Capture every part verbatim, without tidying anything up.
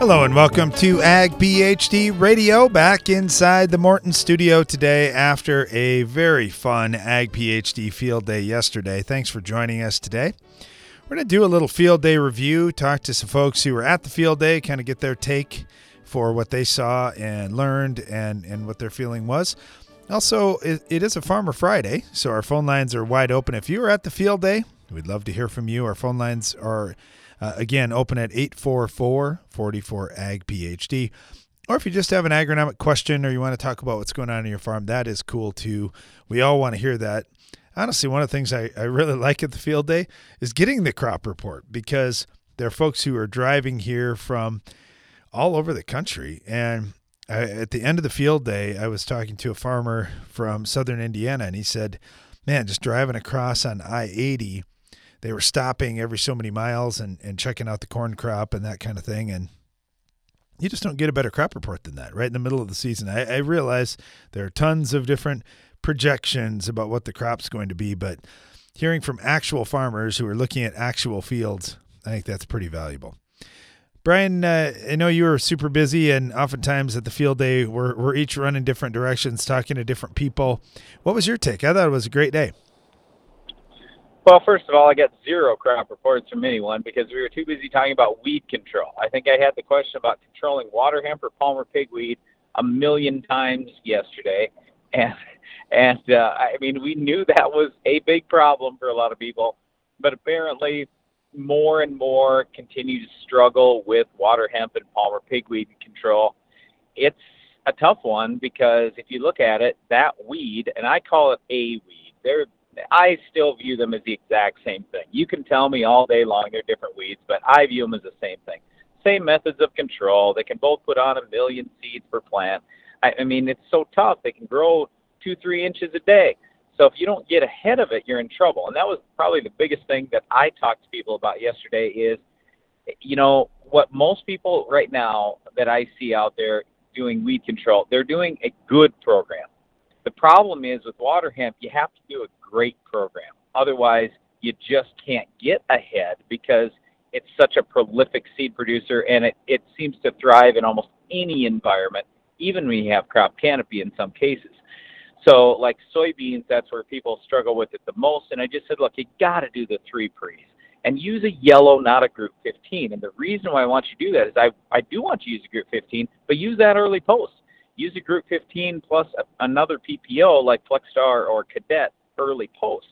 Hello and welcome to Ag PhD Radio, back inside the Morton studio today after a very fun Ag PhD field day yesterday. Thanks for joining us today. We're going to do a little field day review, talk to some folks who were at the field day, kind of get their take for what they saw and learned and, and what their feeling was. Also, it, it is a Farmer Friday, so our phone lines are wide open. If you were at the field day, we'd love to hear from you. Our phone lines are Uh, again, open at eight four four, four four, A G P H D. Or if you just have an agronomic question or you want to talk about what's going on in your farm, that is cool too. We all want to hear that. Honestly, one of the things I, I really like at the field day is getting the crop report, because there are folks who are driving here from all over the country. And I, at the end of the field day, I was talking to a farmer from southern Indiana, and he said, man, just driving across on I eighty, they were stopping every so many miles and, and checking out the corn crop and that kind of thing. And you just don't get a better crop report than that right in the middle of the season. I, I realize there are tons of different projections about what the crop's going to be, but hearing from actual farmers who are looking at actual fields, I think that's pretty valuable. Brian, uh, I know you were super busy, and oftentimes at the field day, we're, we're each running different directions, talking to different people. What was your take? I thought it was a great day. Well, first of all, I got zero crop reports from anyone because we were too busy talking about weed control. I think I had the question about controlling waterhemp or Palmer pigweed a million times yesterday. And, and uh, I mean, we knew that was a big problem for a lot of people, but apparently more and more continue to struggle with waterhemp and Palmer pigweed control. It's a tough one because if you look at it, that weed, and I call it a weed, they're I still view them as the exact same thing. You can tell me all day long they're different weeds, but I view them as the same thing. Same methods of control. They can both put on a million seeds per plant. I, I mean, it's so tough. They can grow two, three inches a day. So if you don't get ahead of it, you're in trouble. And that was probably the biggest thing that I talked to people about yesterday is, you know, what most people right now that I see out there doing weed control, they're doing a good program. The problem is with water hemp, you have to do a great program. Otherwise, you just can't get ahead because it's such a prolific seed producer, and it, it seems to thrive in almost any environment, even when you have crop canopy in some cases. So like soybeans, that's where people struggle with it the most. And I just said, look, you got to do the three pre's and use a yellow, not a group fifteen. And the reason why I want you to do that is I, I do want you to use a group fifteen, but use that early post. Use a group fifteen plus a, another P P O like Flexstar or Cadet early post.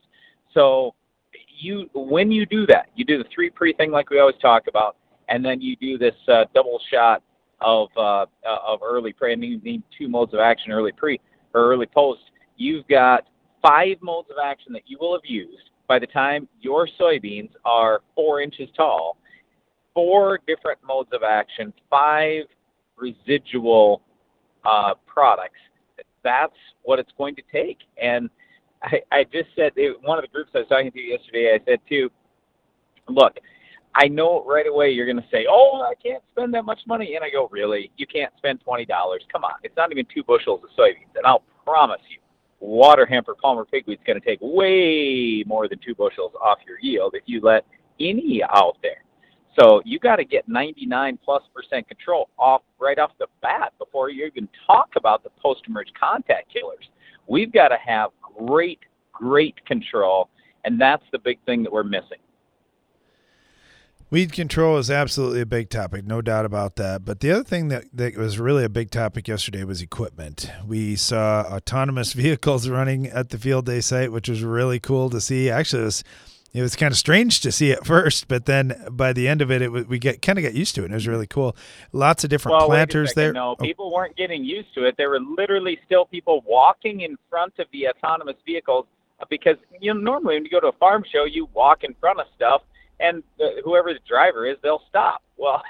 So you, when you do that, you do the three pre thing like we always talk about, and then you do this uh, double shot of uh, of early pre. I mean, you need two modes of action, early pre or early post. You've got five modes of action that you will have used by the time your soybeans are four inches tall. Four different modes of action, five residual uh, products. That's what it's going to take. And I, I just said, one of the groups I was talking to yesterday, I said too, look, I know right away you're going to say, oh, I can't spend that much money. And I go, really? You can't spend twenty dollars? Come on. It's not even two bushels of soybeans. And I'll promise you, water hemp or Palmer pigweed is going to take way more than two bushels off your yield if you let any out there. So you got to get ninety-nine plus percent control off right off the bat before you even talk about the post-emerge contact killers. We've got to have great, great control, and that's the big thing that we're missing. Weed control is absolutely a big topic, no doubt about that. But the other thing that, that was really a big topic yesterday was equipment. We saw autonomous vehicles running at the field day site, which was really cool to see. Actually, it was, it was kind of strange to see at first, but then by the end of it, it we get kind of got used to it, and it was really cool. Lots of different well, planters there. No, oh. People weren't getting used to it. There were literally still people walking in front of the autonomous vehicles because, you know, normally when you go to a farm show, you walk in front of stuff, and uh, whoever the driver is, they'll stop. Well,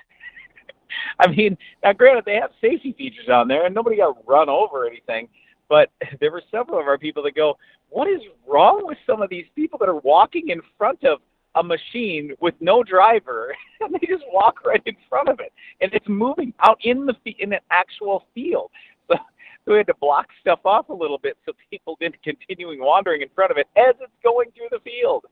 I mean, now granted, they have safety features on there, and nobody got run over or anything, but there were several of our people that go, what is wrong with some of these people that are walking in front of a machine with no driver, and they just walk right in front of it, and it's moving out in the in an actual field. So, so we had to block stuff off a little bit so people didn't continuing wandering in front of it as it's going through the field.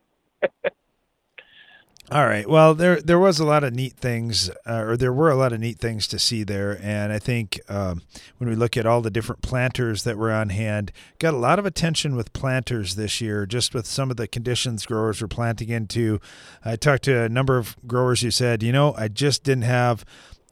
All right. Well, there there was a lot of neat things, uh, or there were a lot of neat things to see there, and I think um, when we look at all the different planters that were on hand, got a lot of attention with planters this year, just with some of the conditions growers were planting into. I talked to a number of growers who said, you know, I just didn't have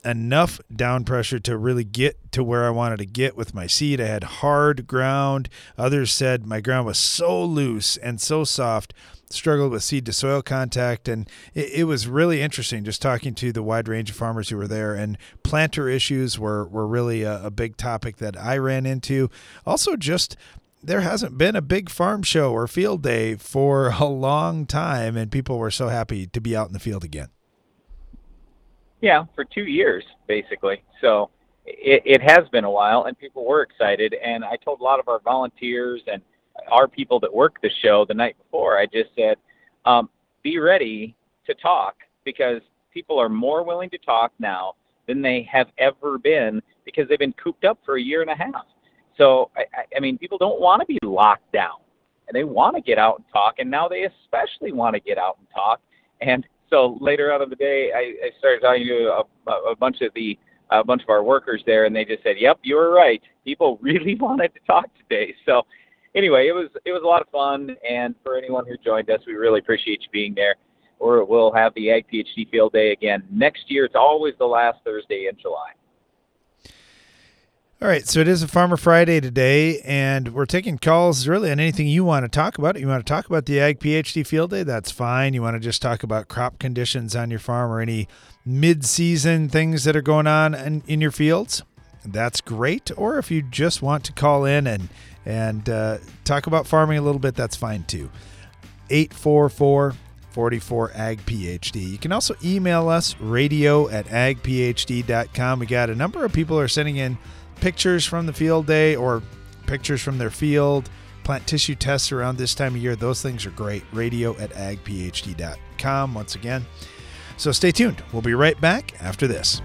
enough down pressure to really get to where I wanted to get with my seed. I had hard ground. Others said my ground was so loose and so soft, struggled with seed to soil contact. And it, it was really interesting just talking to the wide range of farmers who were there, and planter issues were, were really a, a big topic that I ran into. Also, just there hasn't been a big farm show or field day for a long time, and people were so happy to be out in the field again. Yeah, for two years, basically. So it, it has been a while, and people were excited. And I told a lot of our volunteers and our people that work the show the night before, I just said, um, be ready to talk, because people are more willing to talk now than they have ever been, because they've been cooped up for a year and a half. So, I, I mean, people don't want to be locked down, and they want to get out and talk. And now they especially want to get out and talk. And so later on in the day, I, I started talking to a, a bunch of the a bunch of our workers there, and they just said, "Yep, you were right. People really wanted to talk today." So, anyway, it was it was a lot of fun, and for anyone who joined us, we really appreciate you being there. Or we'll have the Ag PhD Field Day again next year. It's always the last Thursday in July. All right, so it is a Farmer Friday today, and we're taking calls really on anything you want to talk about. You want to talk about the Ag PhD Field Day, that's fine. You want to just talk about crop conditions on your farm or any mid-season things that are going on in, in your fields, that's great. Or if you just want to call in and, and uh, talk about farming a little bit, that's fine too. eight four four, four four, A G P H D. You can also email us, radio at ag p h d dot com. We got a number of people are sending in pictures from the field day or pictures from their field, plant tissue tests around this time of year. Those things are great. radio at ag p h d dot com once again. So stay tuned. We'll be right back after this.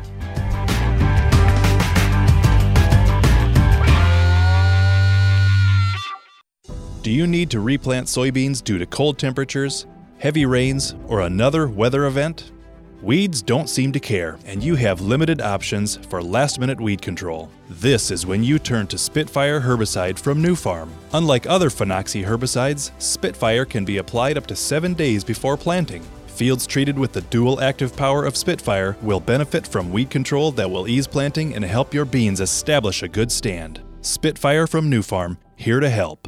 Do you need to replant soybeans due to cold temperatures, heavy rains, or another weather event? Weeds don't seem to care, and you have limited options for last-minute weed control. This is when you turn to Spitfire herbicide from New Farm. Unlike other Phenoxy herbicides, Spitfire can be applied up to seven days before planting. Fields treated with the dual active power of Spitfire will benefit from weed control that will ease planting and help your beans establish a good stand. Spitfire from New Farm, here to help.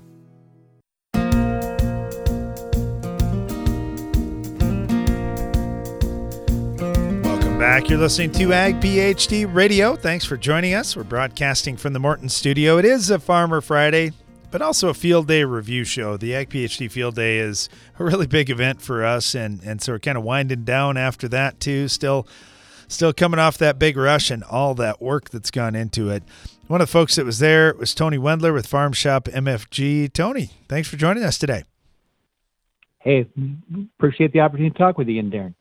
Back. You're listening to Ag PhD Radio. Thanks for joining us. We're broadcasting from the Morton studio. It is a Farmer Friday, but also a Field Day review show. The Ag PhD Field Day is a really big event for us, and, and so we're kind of winding down after that, too. Still still coming off that big rush and all that work that's gone into it. One of the folks that was there was Tony Wendler with Farm Shop M F G. Tony, thanks for joining us today. hey, appreciate the opportunity to talk with you and Darren.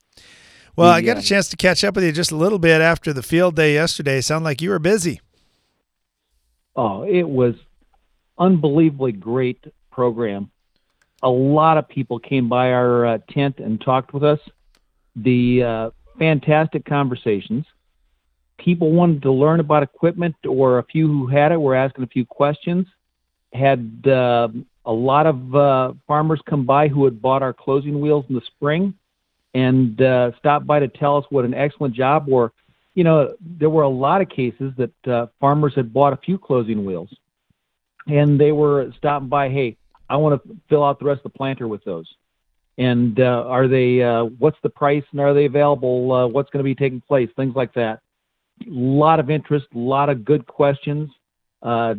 Well, the, I got uh, a chance to catch up with you just a little bit after the field day yesterday. Sound like you were busy. Oh, it was unbelievably great program. A lot of people came by our uh, tent and talked with us. The uh, fantastic conversations. People wanted to learn about equipment, or a few who had it were asking a few questions. Had uh, a lot of uh, farmers come by who had bought our closing wheels in the spring and uh, stopped by to tell us what an excellent job were. You know, there were a lot of cases that uh, farmers had bought a few closing wheels, and they were stopping by, hey, I want to fill out the rest of the planter with those. And uh, are they, uh, what's the price, and are they available? Uh, what's going to be taking place? Things like that. A lot of interest, a lot of good questions. Uh,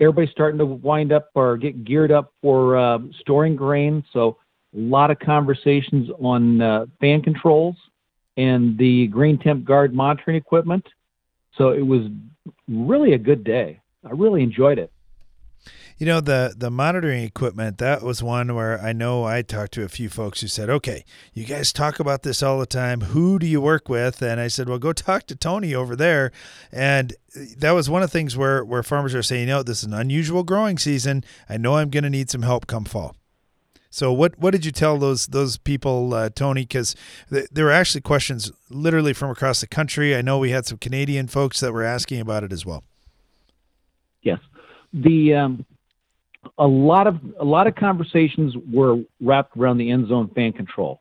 everybody's starting to wind up or get geared up for uh, storing grain. So a lot of conversations on uh, fan controls and the green temp guard monitoring equipment. So it was really a good day. I really enjoyed it. You know, the, the monitoring equipment, that was one where I know I talked to a few folks who said, okay, you guys talk about this all the time. Who do you work with? And I said, well, go talk to Tony over there. And that was one of the things where, where farmers are saying, you know, this is an unusual growing season. I know I'm going to need some help come fall. So what, what did you tell those those people, uh, Tony? Because th- there were actually questions literally from across the country. I know we had some Canadian folks that were asking about it as well. Yes. The um, a lot of a lot of conversations were wrapped around the end zone fan control,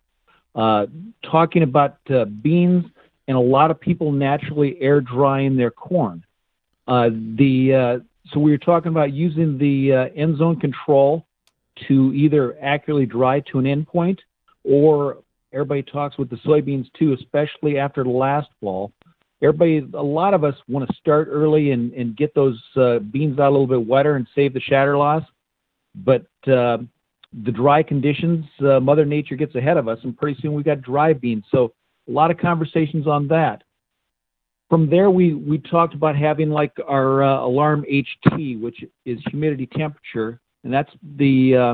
uh, talking about uh, beans, and a lot of people naturally air drying their corn. Uh, the uh, so we were talking about using the uh, end zone control to either accurately dry to an endpoint, or everybody talks with the soybeans too, especially after last fall. Everybody, a lot of us want to start early and, and get those uh, beans out a little bit wetter and save the shatter loss. But uh, the dry conditions, uh, Mother Nature gets ahead of us, and pretty soon we've got dry beans. So a lot of conversations on that. From there, we, we talked about having like our uh, Alarm H T, which is humidity temperature. And that's the, uh,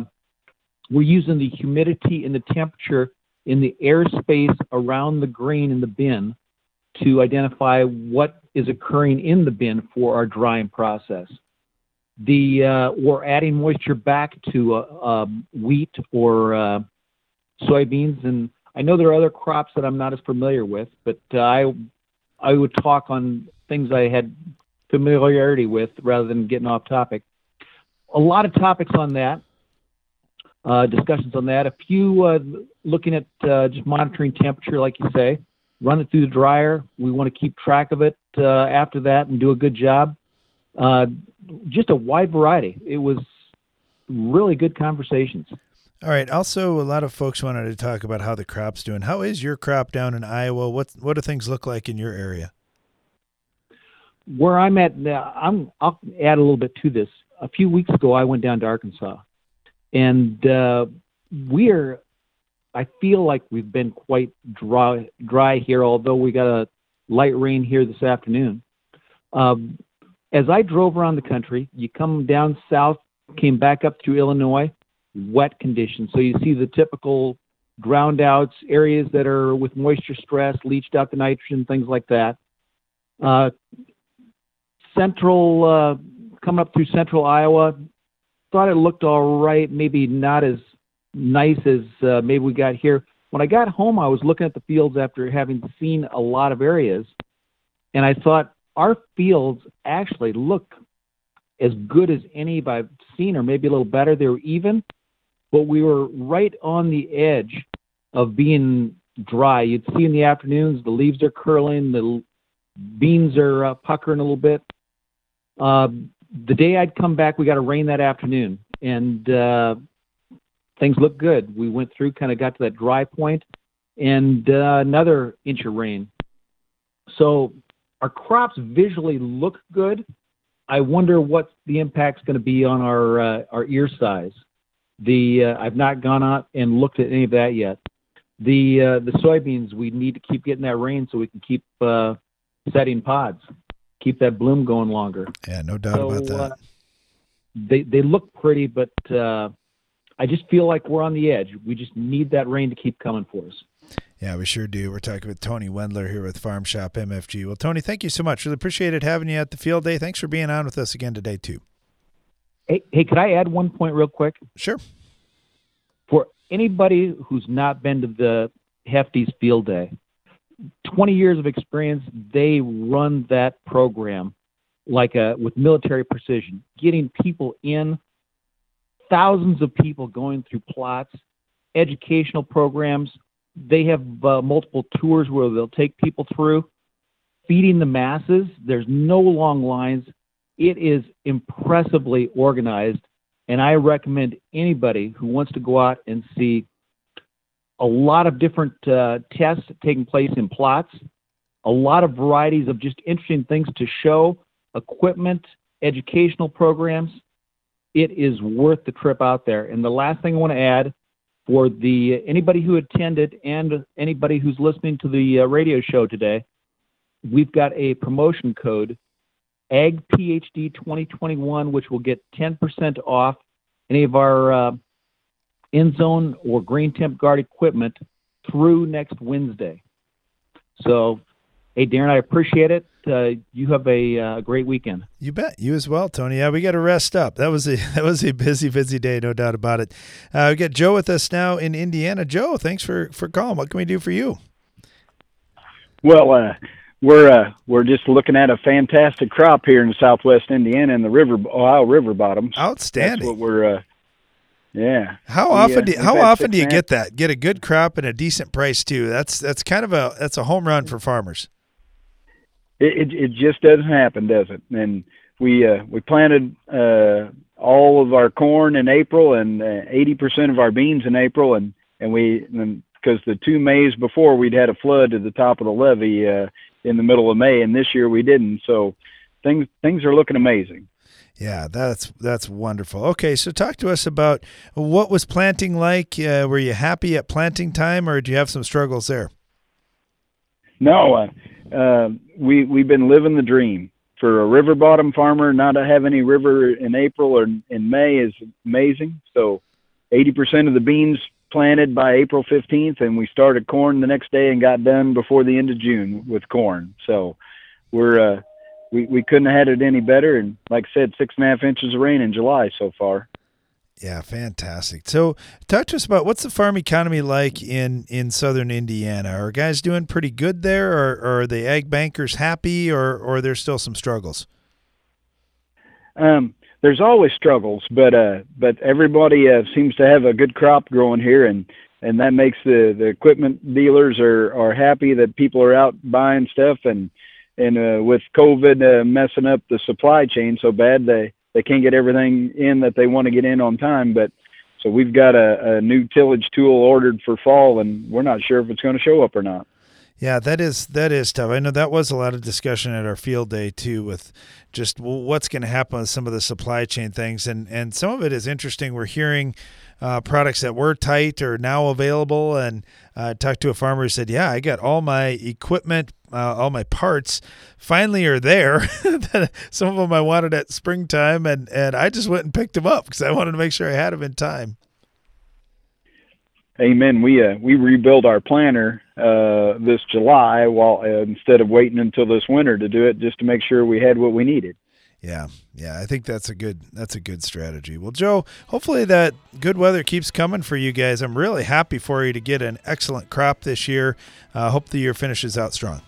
we're using the humidity and the temperature in the airspace around the grain in the bin to identify what is occurring in the bin for our drying process. The uh, we're adding moisture back to uh, um, wheat or uh, soybeans, and I know there are other crops that I'm not as familiar with, but uh, I I would talk on things I had familiarity with rather than getting off topic. A lot of topics on that, uh, discussions on that. A few uh, looking at uh, just monitoring temperature, like you say. Run it through the dryer. We want to keep track of it uh, after that and do a good job. Uh, just a wide variety. It was really good conversations. All right. Also, a lot of folks wanted to talk about how the crop's doing. How is your crop down in Iowa? What what do things look like in your area? Where I'm at now, I'm, I'll add a little bit to this. A few weeks ago, I went down to Arkansas, and uh, we're I feel like we've been quite dry, dry here, although we got a light rain here this afternoon. Um, as I drove around the country, you come down south, came back up through Illinois, wet conditions. So you see the typical ground outs, areas that are with moisture stress, leached out the nitrogen, things like that. Uh, central, uh, coming up through central Iowa, thought it looked all right, maybe not as nice as uh, maybe we got here. When I got home, I was looking at the fields after having seen a lot of areas, and I thought our fields actually look as good as any I've seen, or maybe a little better. They were even, but we were right on the edge of being dry. You'd see in the afternoons the leaves are curling, the beans are uh, puckering a little bit. Uh, the day I'd come back, we got a rain that afternoon, and uh, things looked good. We went through, kind of got to that dry point, and uh, another inch of rain. So our crops visually look good. I wonder what the impact's going to be on our uh, our ear size. The uh, I've not gone out and looked at any of that yet. The uh, the soybeans, we need to keep getting that rain so we can keep uh, setting pods, keep that bloom going longer. Yeah, no doubt so, about that. Uh, they they look pretty, but. Uh, I just feel like we're on the edge. We just need that rain to keep coming for us. Yeah, we sure do. We're talking with Tony Wendler here with Farm Shop M F G. Well, Tony, thank you so much. Really appreciate it having you at the field day. Thanks for being on with us again today, too. Hey, hey, could I add one point real quick? Sure. For anybody who's not been to the Hefty's field day, twenty years of experience, they run that program like a, with military precision, getting people in, thousands of people going through plots, educational programs. They have uh, multiple tours where they'll take people through, feeding the masses. There's no long lines. It is impressively organized, and I recommend anybody who wants to go out and see a lot of different uh, tests taking place in plots, a lot of varieties of just interesting things to show, equipment, educational programs. It is worth the trip out there. And the last thing I want to add, for the anybody who attended and anybody who's listening to the uh, radio show today, we've got a promotion code, Ag P H D twenty twenty-one, which will get ten percent off any of our uh, end zone or green temp guard equipment through next Wednesday. So, hey, Darren, I appreciate it. Uh, you have a uh, great weekend. You bet. You as well, Tony. Yeah, we got to rest up. That was a that was a busy, busy day, no doubt about it. Uh, we got Joe with us now in Indiana. Joe, thanks for, for calling. What can we do for you? Well, uh, we're uh, we're just looking at a fantastic crop here in Southwest Indiana in the river Ohio River bottoms. Outstanding. That's what we're. Uh, Yeah. How we, often do you, uh, how often do you get that? Get a good crop and a decent price too. That's that's kind of a that's a home run for farmers. It, it, it just doesn't happen, does it? And we uh, we planted uh, all of our corn in April and eighty percent of our beans in April, and and we because the two Mays before we'd had a flood to the top of the levee uh, in the middle of May, and this year we didn't. So things things are looking amazing. Yeah, that's that's wonderful. Okay, so talk to us about what was planting like. Uh, were you happy at planting time, or did you have some struggles there? No. Uh, Uh, we, we've been living the dream. For a river bottom farmer, not to have any river in April or in May is amazing. So eighty percent of the beans planted by April fifteenth, and we started corn the next day and got done before the end of June with corn. So we're, uh, we, we couldn't have had it any better. And like I said, six and a half inches of rain in July so far. Yeah, fantastic. So talk to us about what's the farm economy like in, in southern Indiana? Are guys doing pretty good there, or, or are the ag bankers happy, or, or are there still some struggles? Um, there's always struggles, but uh, but everybody uh, seems to have a good crop growing here, and, and that makes the, the equipment dealers are, are happy that people are out buying stuff, and, and uh, with COVID uh, messing up the supply chain so bad, they They can't get everything in that they want to get in on time. But so we've got a, a new tillage tool ordered for fall, and we're not sure if it's going to show up or not. Yeah, that is that is tough. I know that was a lot of discussion at our field day, too, with just what's going to happen with some of the supply chain things. And, and some of it is interesting. We're hearing uh, products that were tight are now available. And I uh, talked to a farmer who said, yeah, I got all my equipment, Uh, all my parts finally are there. Some of them I wanted at springtime, and, and I just went and picked them up because I wanted to make sure I had them in time. Amen. We uh, we rebuilt our planter uh, this July while uh, instead of waiting until this winter to do it, just to make sure we had what we needed. Yeah, yeah, I think that's a good that's a good strategy. Well, Joe, hopefully that good weather keeps coming for you guys. I'm really happy for you to get an excellent crop this year. Uh, hope the year finishes out strong.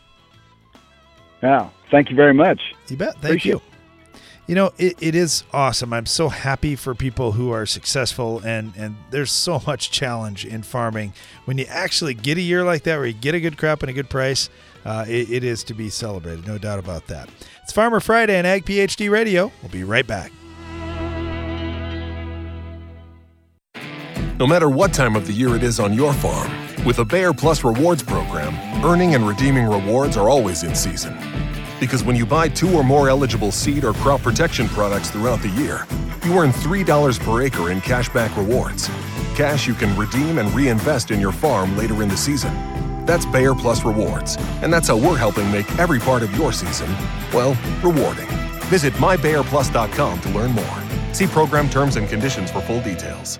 Wow. Thank you very much. You bet. Thank Appreciate you. It. You know, it, it is awesome. I'm so happy for people who are successful, and, and there's so much challenge in farming. When you actually get a year like that where you get a good crop and a good price, uh, it, it is to be celebrated. No doubt about that. It's Farmer Friday on Ag PhD Radio. We'll be right back. No matter what time of the year it is on your farm, with the Bayer Plus Rewards program, earning and redeeming rewards are always in season. Because when you buy two or more eligible seed or crop protection products throughout the year, you earn three dollars per acre in cashback rewards. Cash you can redeem and reinvest in your farm later in the season. That's Bayer Plus Rewards, and that's how we're helping make every part of your season, well, rewarding. Visit my bayer plus dot com to learn more. See program terms and conditions for full details.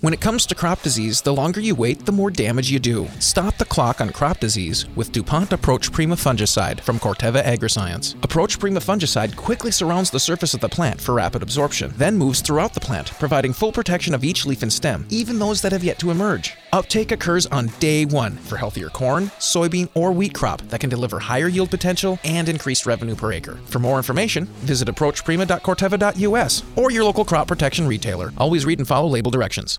When it comes to crop disease, the longer you wait, the more damage you do. Stop the clock on crop disease with DuPont Approach Prima Fungicide from Corteva Agriscience. Approach Prima Fungicide quickly surrounds the surface of the plant for rapid absorption, then moves throughout the plant, providing full protection of each leaf and stem, even those that have yet to emerge. Uptake occurs on day one for healthier corn, soybean, or wheat crop that can deliver higher yield potential and increased revenue per acre. For more information, visit approach prima dot corteva dot u s or your local crop protection retailer. Always read and follow label directions.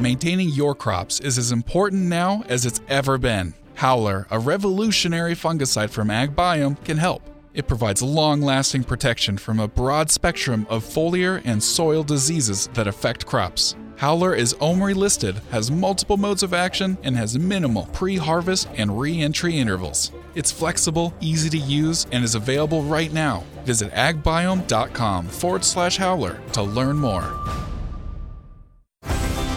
Maintaining your crops is as important now as it's ever been. Howler, a revolutionary fungicide from AgBiome, can help. It provides long-lasting protection from a broad spectrum of foliar and soil diseases that affect crops. Howler is OMRI listed, has multiple modes of action, and has minimal pre-harvest and re-entry intervals. It's flexible, easy to use, and is available right now. Visit agbiome.com forward slash howler to learn more.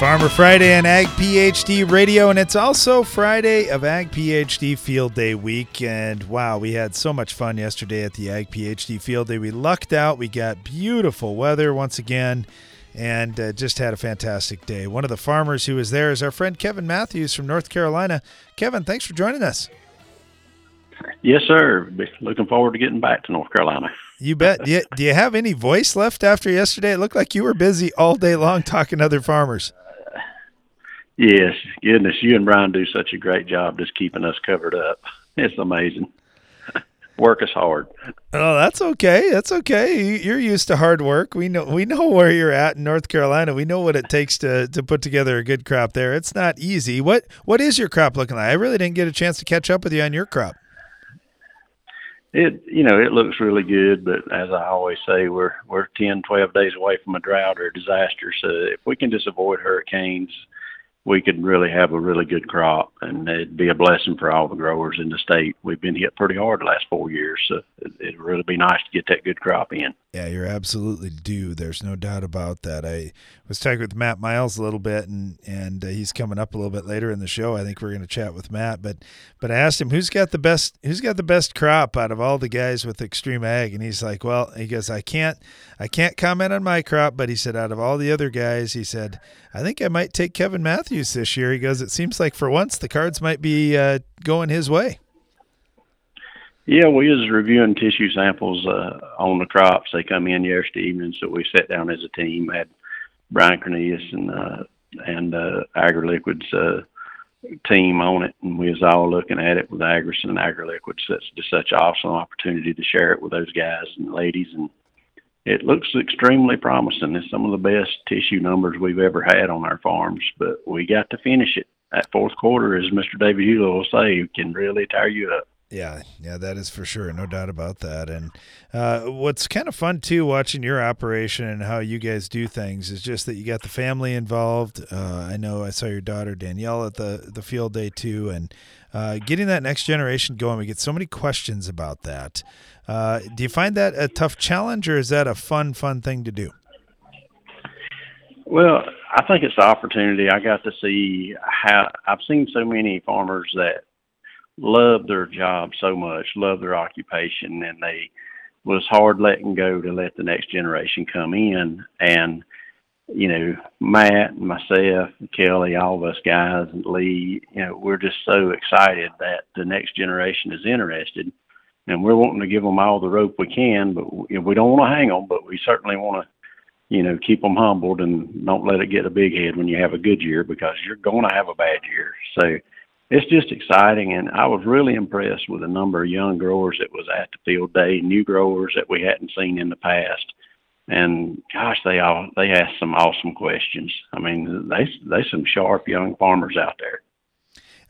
Farmer Friday on Ag PhD Radio, and it's also Friday of Ag PhD Field Day week. And wow, we had so much fun yesterday at the Ag PhD Field Day. We lucked out. We got beautiful weather once again and uh, just had a fantastic day. One of the farmers who was there is our friend Kevin Matthews from North Carolina. Kevin, thanks for joining us. Yes, sir. Looking forward to getting back to North Carolina. You bet. Do you, do you have any voice left after yesterday? It looked like you were busy all day long talking to other farmers. Yes, goodness, you and Brian do such a great job just keeping us covered up. It's amazing. Work is hard. Oh, that's okay. That's okay. You're used to hard work. We know we know where you're at in North Carolina. We know what it takes to, to put together a good crop there. It's not easy. What what is your crop looking like? I really didn't get a chance to catch up with you on your crop. It you know, it looks really good, but as I always say, we're we're ten, twelve days away from a drought or a disaster. So if we can just avoid hurricanes, we could really have a really good crop, and it'd be a blessing for all the growers in the state. We've been hit pretty hard the last four years, so it'd really be nice to get that good crop in. Yeah, you're absolutely due. There's no doubt about that. I was talking with Matt Miles a little bit, and, and uh, he's coming up a little bit later in the show. I think we're going to chat with Matt, but but I asked him, who's got the best who's got the best crop out of all the guys with Extreme Ag? And he's like, well, he goes, I can't, I can't comment on my crop, but he said, out of all the other guys, he said, I think I might take Kevin Matthews this year. He goes, it seems like for once the cards might be uh, going his way. Yeah, we was reviewing tissue samples uh, on the crops. They come in yesterday evening, so we sat down as a team. Had Brian Cornelius and uh, and uh, AgriLiquids uh, team on it, and we was all looking at it with Agrison and AgriLiquids. That's just such an awesome opportunity to share it with those guys and ladies, and it looks extremely promising. It's some of the best tissue numbers we've ever had on our farms, but we got to finish it. That fourth quarter, as Mister David Hewlett will say, can really tire you up. Yeah, yeah, that is for sure. No doubt about that. And uh, what's kind of fun, too, watching your operation and how you guys do things is just that you got the family involved. Uh, I know I saw your daughter, Danielle, at the, the field day, too, and uh, getting that next generation going. We get so many questions about that. Uh, do you find that a tough challenge, or is that a fun, fun thing to do? Well, I think it's the opportunity. I got to see how I've seen so many farmers that love their job so much, love their occupation, and they was hard letting go to let the next generation come in. And, you know, Matt, myself, Kelly, all of us guys, and Lee, you know, we're just so excited that the next generation is interested. And we're wanting to give them all the rope we can, but we, we don't want to hang them, but we certainly want to, you know, keep them humbled and don't let it get a big head when you have a good year, because you're going to have a bad year. So it's just exciting. And I was really impressed with the number of young growers that was at the field day, new growers that we hadn't seen in the past. And gosh, they all, they asked some awesome questions. I mean, they, they some sharp young farmers out there.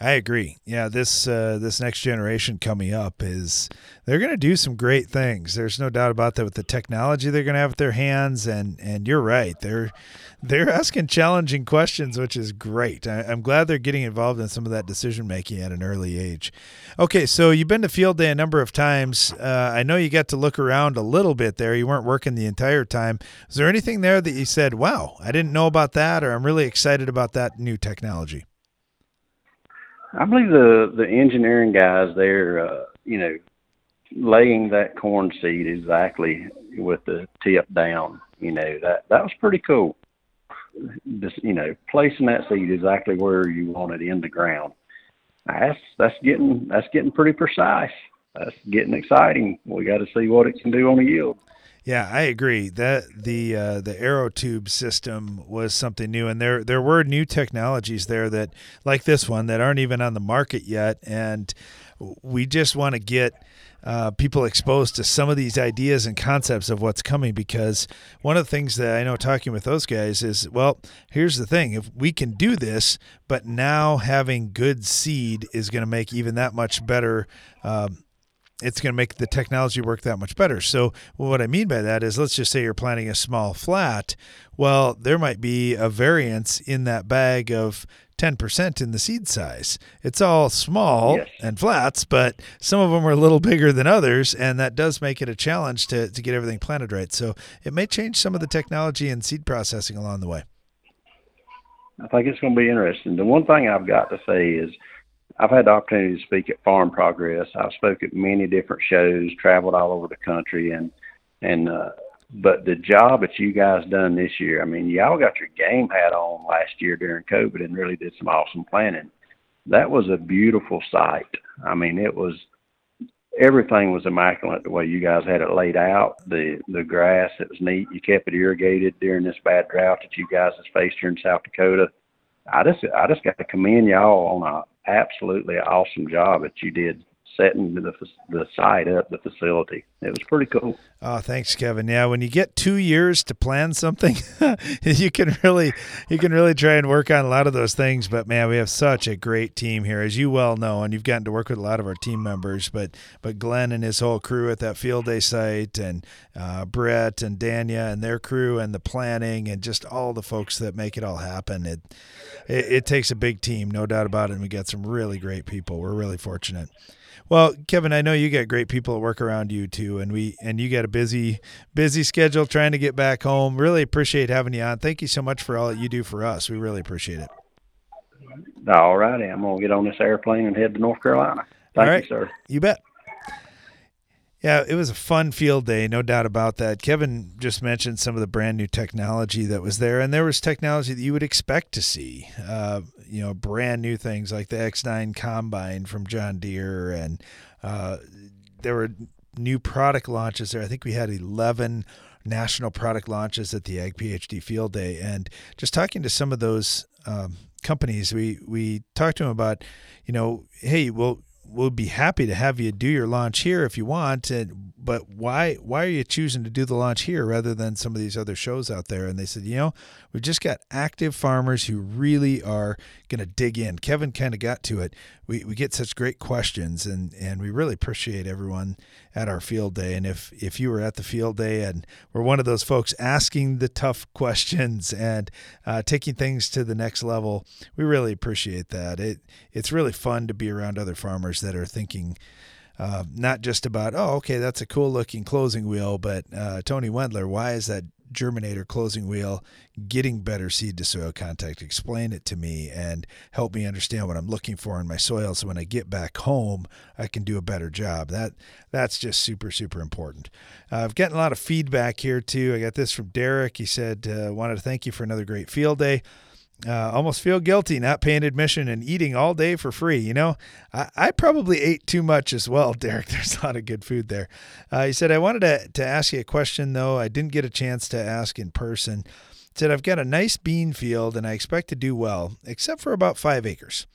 I agree. Yeah, this uh, this next generation coming up, is they're going to do some great things. There's no doubt about that, with the technology they're going to have at their hands. And, and you're right, they're they're asking challenging questions, which is great. I, I'm glad they're getting involved in some of that decision making at an early age. Okay, so you've been to field day a number of times. Uh, I know you got to look around a little bit there. You weren't working the entire time. Is there anything there that you said, "Wow, I didn't know about that," or "I'm really excited about that new technology"? I believe the, the engineering guys there, uh, you know, laying that corn seed exactly with the tip down, you know, that, that was pretty cool. Just, you know, placing that seed exactly where you want it in the ground. That's, that's getting, that's getting pretty precise. That's getting exciting. We got to see what it can do on the yield. Yeah, I agree that the uh, the aero tube system was something new, and there there were new technologies there that, like this one, that aren't even on the market yet, and we just want to get uh, people exposed to some of these ideas and concepts of what's coming, because one of the things that I know talking with those guys is, well, here's the thing, if we can do this, but now having good seed is going to make even that much better. Um, it's going to make the technology work that much better. So what I mean by that is, let's just say you're planting a small flat. Well, there might be a variance in that bag of ten percent in the seed size. It's all small yes. and flats, but some of them are a little bigger than others, and that does make it a challenge to, to get everything planted right. So it may change some of the technology and seed processing along the way. I think it's going to be interesting. The one thing I've got to say is, I've had the opportunity to speak at Farm Progress. I've spoke at many different shows, traveled all over the country, and and uh, but the job that you guys done this year, I mean, y'all got your game hat on last year during COVID and really did some awesome planning. That was a beautiful sight. I mean, it was, everything was immaculate the way you guys had it laid out. The the grass, it was neat. You kept it irrigated during this bad drought that you guys have faced here in South Dakota. I just I just got to commend y'all on a absolutely awesome job that you did setting the the site up, the facility. It was pretty cool. Oh, thanks, Kevin. Yeah, when you get two years to plan something, you can really you can really try and work on a lot of those things. But man, we have such a great team here, as you well know, and you've gotten to work with a lot of our team members. But but Glenn and his whole crew at that field day site, and uh, Brett and Dania and their crew, and the planning, and just all the folks that make it all happen. It it, it takes a big team, no doubt about it. And we got some really great people. We're really fortunate. Well, Kevin, I know you got great people that work around you too, and we and you got a busy, busy schedule trying to get back home. Really appreciate having you on. Thank you so much for all that you do for us. We really appreciate it. All righty, I'm gonna get on this airplane and head to North Carolina. Thank all right. you, sir. You bet. Yeah, it was a fun field day, no doubt about that. Kevin just mentioned some of the brand new technology that was there, and there was technology that you would expect to see. Uh, you know, brand new things like the X nine Combine from John Deere, and uh, there were new product launches there. I think we had eleven national product launches at the Ag PhD field day, and just talking to some of those um, companies, we, we talked to them about, you know, hey, well, would be happy to have you do your launch here if you want. And, but why why are you choosing to do the launch here rather than some of these other shows out there? And they said, you know, we've just got active farmers who really are going to dig in. Kevin kind of got to it. We we get such great questions, and, and we really appreciate everyone at our field day. And if, if you were at the field day and were one of those folks asking the tough questions and uh, taking things to the next level, we really appreciate that. It It's really fun to be around other farmers that are thinking uh, not just about, oh, okay, that's a cool looking closing wheel, but uh, Tony Wendler, why is that germinator closing wheel getting better seed to soil contact? Explain it to me and help me understand what I'm looking for in my soil, so when I get back home, I can do a better job. That that's just super, super important. Uh, I've gotten a lot of feedback here too. I got this from Derek. He said, uh, wanted to thank you for another great field day. Uh, almost feel guilty not paying admission and eating all day for free. You know, I, I probably ate too much as well, Derek. There's a lot of good food there. Uh, he said, I wanted to, to ask you a question, though. I didn't get a chance to ask in person. He said, I've got a nice bean field and I expect to do well, except for about five acres.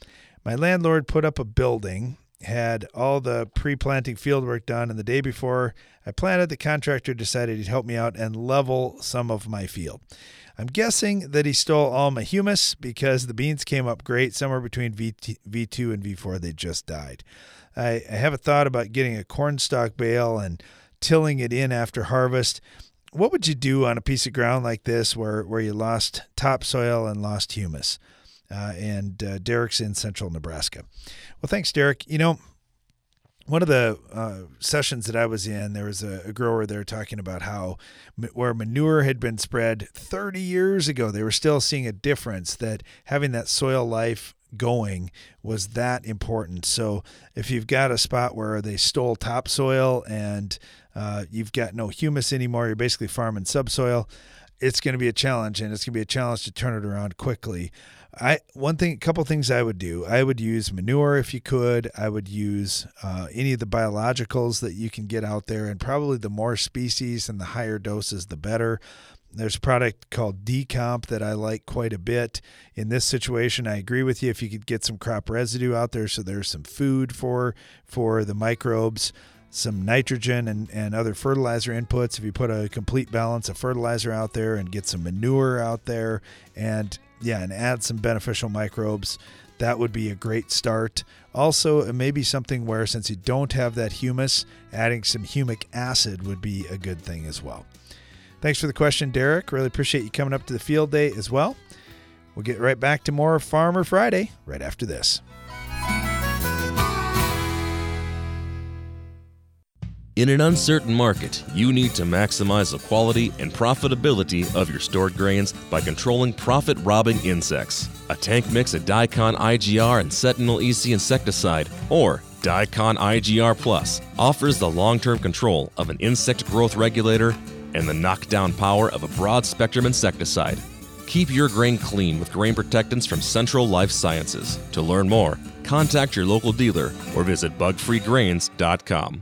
My landlord put up a building, had all the pre-planting field work done, and the day before I planted, the contractor decided he'd help me out and level some of my field. I'm guessing that he stole all my humus because the beans came up great, somewhere between V two and V four. They just died. I, I have a thought about getting a corn stalk bale and tilling it in after harvest. What would you do on a piece of ground like this where, where you lost topsoil and lost humus? Uh, and uh, Derek's in central Nebraska. Well, thanks, Derek. You know, one of the uh, sessions that I was in, there was a, a grower there talking about how m- where manure had been spread thirty years ago, they were still seeing a difference, that having that soil life going was that important. So if you've got a spot where they stole topsoil and uh, you've got no humus anymore, you're basically farming subsoil, it's going to be a challenge, and it's going to be a challenge to turn it around quickly. I one thing, a couple things I would do. I would use manure if you could. I would use uh, any of the biologicals that you can get out there, and probably the more species and the higher doses, the better. There's a product called Decomp that I like quite a bit. In this situation, I agree with you. If you could get some crop residue out there, so there's some food for for the microbes, some nitrogen and, and other fertilizer inputs. If you put a complete balance of fertilizer out there and get some manure out there, and yeah, and add some beneficial microbes, that would be a great start. Also, maybe something where, since you don't have that humus, adding some humic acid would be a good thing as well. Thanks for the question, Derek. Really appreciate you coming up to the field day as well. We'll get right back to more Farmer Friday right after this. In an uncertain market, you need to maximize the quality and profitability of your stored grains by controlling profit-robbing insects. A tank mix of Diacon I G R and Sentinel E C insecticide, or Diacon I G R Plus, offers the long-term control of an insect growth regulator and the knockdown power of a broad-spectrum insecticide. Keep your grain clean with grain protectants from Central Life Sciences. To learn more, contact your local dealer or visit bug free grains dot com.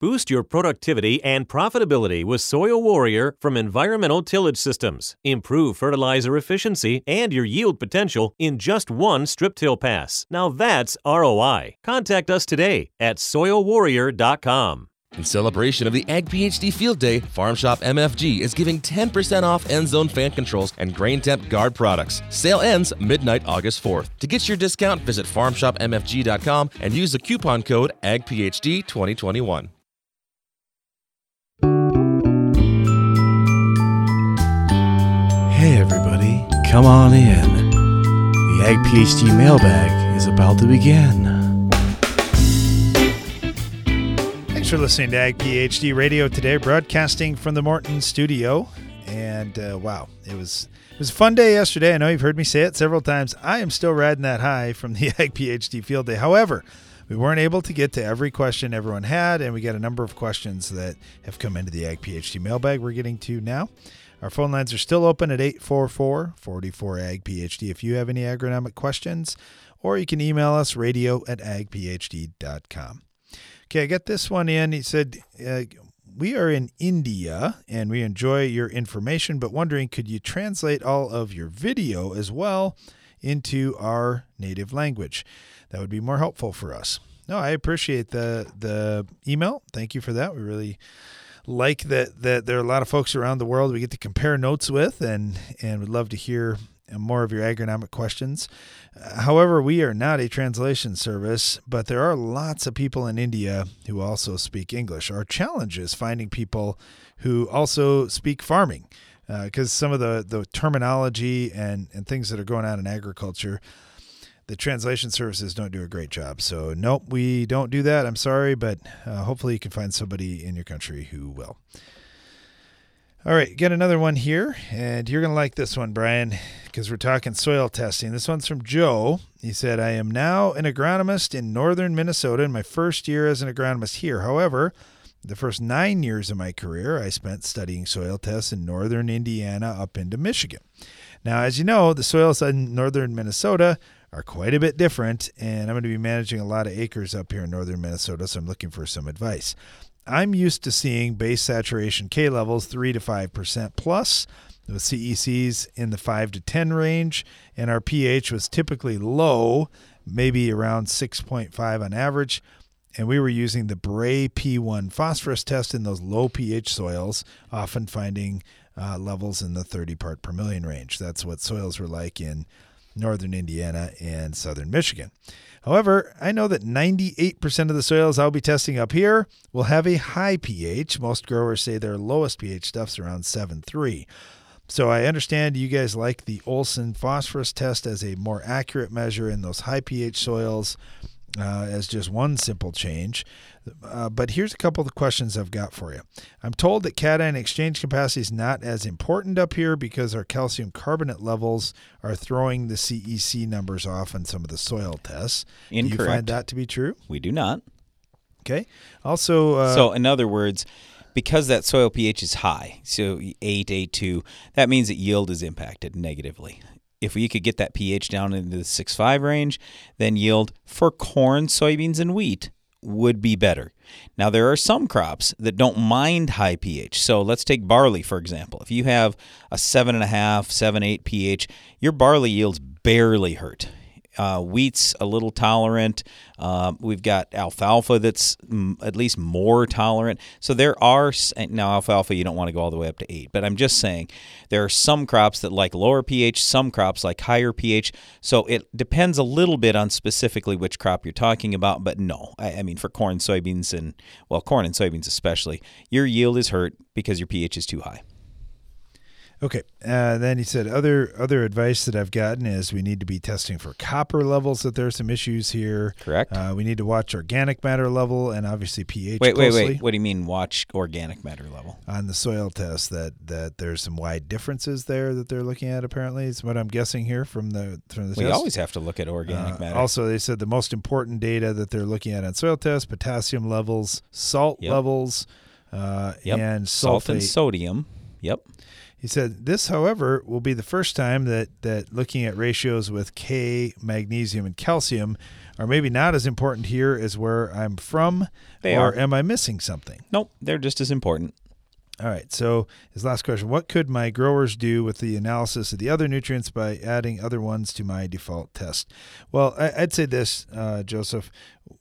Boost your productivity and profitability with Soil Warrior from Environmental Tillage Systems. Improve fertilizer efficiency and your yield potential in just one strip till pass. Now that's R O I. Contact us today at soil warrior dot com. In celebration of the Ag PhD Field Day, Farm Shop M F G is giving ten percent off end zone fan controls and green temp guard products. Sale ends midnight August fourth. To get your discount, visit farm shop m f g dot com and use the coupon code A G P H D twenty twenty-one. Hey everybody, come on in. The Ag PhD mailbag is about to begin. Thanks for listening to Ag PhD Radio today, broadcasting from the Morton studio. And uh, wow, it was it was a fun day yesterday. I know you've heard me say it several times. I am still riding that high from the Ag PhD Field Day. However, we weren't able to get to every question everyone had, and we got a number of questions that have come into the Ag PhD mailbag we're getting to now. Our phone lines are still open at eight four four, four four, A G P H D if you have any agronomic questions, or you can email us radio at ag p h d dot com. Okay, I got this one in. He said, uh, we are in India and we enjoy your information, but wondering, could you translate all of your video as well into our native language? That would be more helpful for us. No, I appreciate the the email. Thank you for that. We really like that, that there are a lot of folks around the world we get to compare notes with, and, and would love to hear and more of your agronomic questions. Uh, however, we are not a translation service, but there are lots of people in India who also speak English. Our challenge is finding people who also speak farming, because uh, some of the, the terminology and, and things that are going on in agriculture, the translation services don't do a great job. So nope, we don't do that. I'm sorry, but uh, hopefully you can find somebody in your country who will. All right, got another one here, and you're going to like this one, Brian, because we're talking soil testing. This one's from Joe. He said, I am now an agronomist in northern Minnesota in my first year as an agronomist here. However, the first nine years of my career, I spent studying soil tests in northern Indiana up into Michigan. Now, as you know, the soils in northern Minnesota are quite a bit different, and I'm going to be managing a lot of acres up here in northern Minnesota, so I'm looking for some advice. I'm used to seeing base saturation K levels three to five percent plus, with C E Cs in the five to ten range, and our pH was typically low, maybe around six point five on average, and we were using the Bray P one phosphorus test in those low pH soils, often finding uh, levels in the thirty part per million range. That's what soils were like in northern Indiana and southern Michigan. However, I know that ninety-eight percent of the soils I'll be testing up here will have a high pH. Most growers say their lowest pH stuff's around seven point three. So I understand you guys like the Olson phosphorus test as a more accurate measure in those high pH soils uh, as just one simple change. Uh, but here's a couple of the questions I've got for you. I'm told that cation exchange capacity is not as important up here because our calcium carbonate levels are throwing the C E C numbers off on some of the soil tests. Incorrect. Do you find that to be true? We do not. Okay. Also, uh, so in other words, because that soil pH is high, so eight, eight point two, that means that yield is impacted negatively. If we could get that pH down into the six point five range, then yield for corn, soybeans, and wheat would be better. Now, there are some crops that don't mind high pH. So let's take barley, for example. If you have a seven point five, seven point eight pH, your barley yield's barely hurt. Uh, wheat's a little tolerant. Uh, we've got alfalfa that's m- at least more tolerant. So there are, now alfalfa, you don't want to go all the way up to eight, but I'm just saying there are some crops that like lower pH, some crops like higher pH. So it depends a little bit on specifically which crop you're talking about, but no, I, I mean for corn, soybeans, and well, corn and soybeans especially, your yield is hurt because your pH is too high. Okay. Uh, then he said, other other advice that I've gotten is we need to be testing for copper levels, that there are some issues here. Correct. Uh, we need to watch organic matter level and obviously pH wait, closely. Wait, wait, wait. What do you mean watch organic matter level? On the soil test, that, that there's some wide differences there that they're looking at, apparently. It's what I'm guessing here from the, from the test. We always have to look at organic uh, matter. Also, they said the most important data that they're looking at on soil tests, potassium levels, salt yep. levels, uh, yep. and sulfate. Salt and sodium. Yep. He said, this, however, will be the first time that, that looking at ratios with K, magnesium, and calcium are maybe not as important here as where I'm from, they or are. Am I missing something? Nope, they're just as important. All right, so his last question, what could my growers do with the analysis of the other nutrients by adding other ones to my default test? Well, I, I'd say this, uh, Joseph.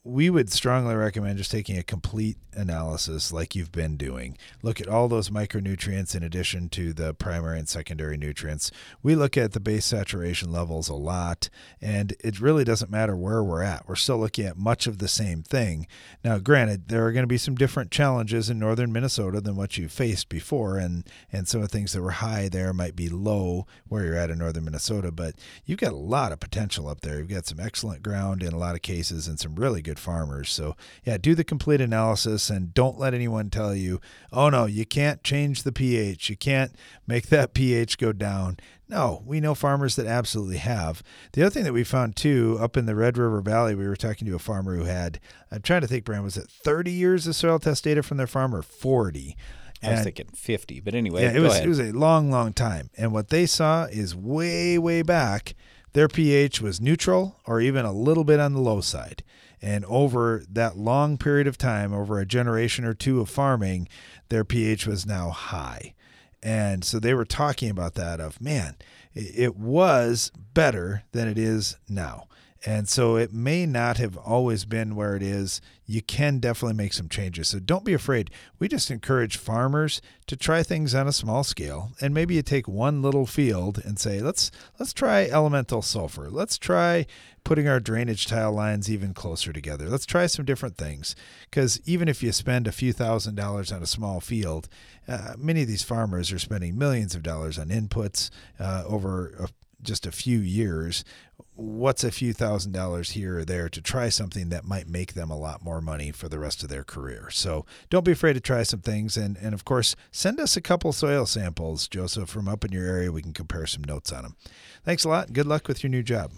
We would strongly recommend just taking a complete analysis like you've been doing. Look at all those micronutrients in addition to the primary and secondary nutrients. We look at the base saturation levels a lot, and it really doesn't matter where we're at. We're still looking at much of the same thing. Now, granted, there are going to be some different challenges in northern Minnesota than what you faced before, and, and some of the things that were high there might be low where you're at in northern Minnesota, but you've got a lot of potential up there. You've got some excellent ground in a lot of cases and some really good farmers. So yeah, do the complete analysis and don't let anyone tell you, oh no, you can't change the pH. You can't make that pH go down. No, we know farmers that absolutely have. The other thing that we found too, up in the Red River Valley, we were talking to a farmer who had, I'm trying to think, Brian, was it thirty years of soil test data from their farm or forty? I was and, thinking fifty, but anyway, yeah, it was, it was a long, long time. And what they saw is way, way back, their pH was neutral or even a little bit on the low side. And over that long period of time, over a generation or two of farming, their pH was now high. And so they were talking about that of, man, it was better than it is now. And so it may not have always been where it is. You can definitely make some changes. So don't be afraid. We just encourage farmers to try things on a small scale. And maybe you take one little field and say, let's let's try elemental sulfur. Let's try putting our drainage tile lines even closer together. Let's try some different things. Because even if you spend a few thousand dollars on a small field, uh, many of these farmers are spending millions of dollars on inputs uh, over a just a few years. What's a few thousand dollars here or there to try something that might make them a lot more money for the rest of their career? So don't be afraid to try some things. And, and of course, send us a couple soil samples, Joseph, from up in your area. We can compare some notes on them. Thanks a lot. Good luck with your new job.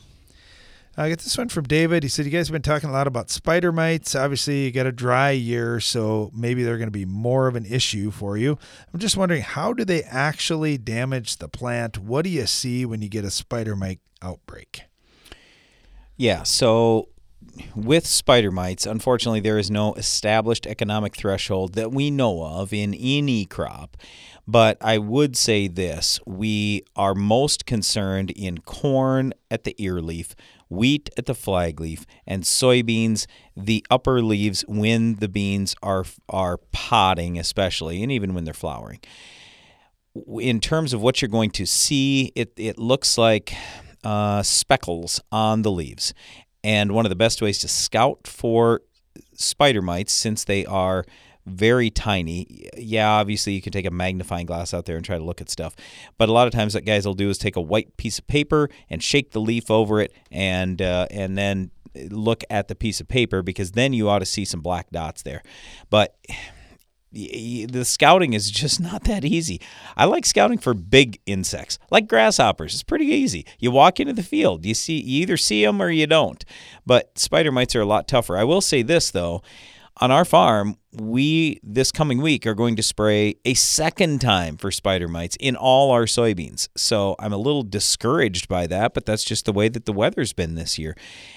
I got this one from David. He said, you guys have been talking a lot about spider mites. Obviously, you got a dry year, so maybe they're going to be more of an issue for you. I'm just wondering, how do they actually damage the plant? What do you see when you get a spider mite outbreak? Yeah, so with spider mites, unfortunately, there is no established economic threshold that we know of in any crop. But I would say this. We are most concerned in corn at the ear leaf, wheat at the flag leaf, and soybeans, the upper leaves when the beans are are potting especially, and even when they're flowering. In terms of what you're going to see, it, it looks like uh, speckles on the leaves. And one of the best ways to scout for spider mites, since they are very tiny, yeah, obviously you can take a magnifying glass out there and try to look at stuff. But a lot of times what guys will do is take a white piece of paper and shake the leaf over it and uh, and then look at the piece of paper, because then you ought to see some black dots there. But the scouting is just not that easy. I like scouting for big insects, like grasshoppers. It's pretty easy. You walk into the field, you see, you either see them or you don't. But spider mites are a lot tougher. I will say this, though. On our farm, we, this coming week, are going to spray a second time for spider mites in all our soybeans. So I'm a little discouraged by that, but that's just the way that the weather's been this year.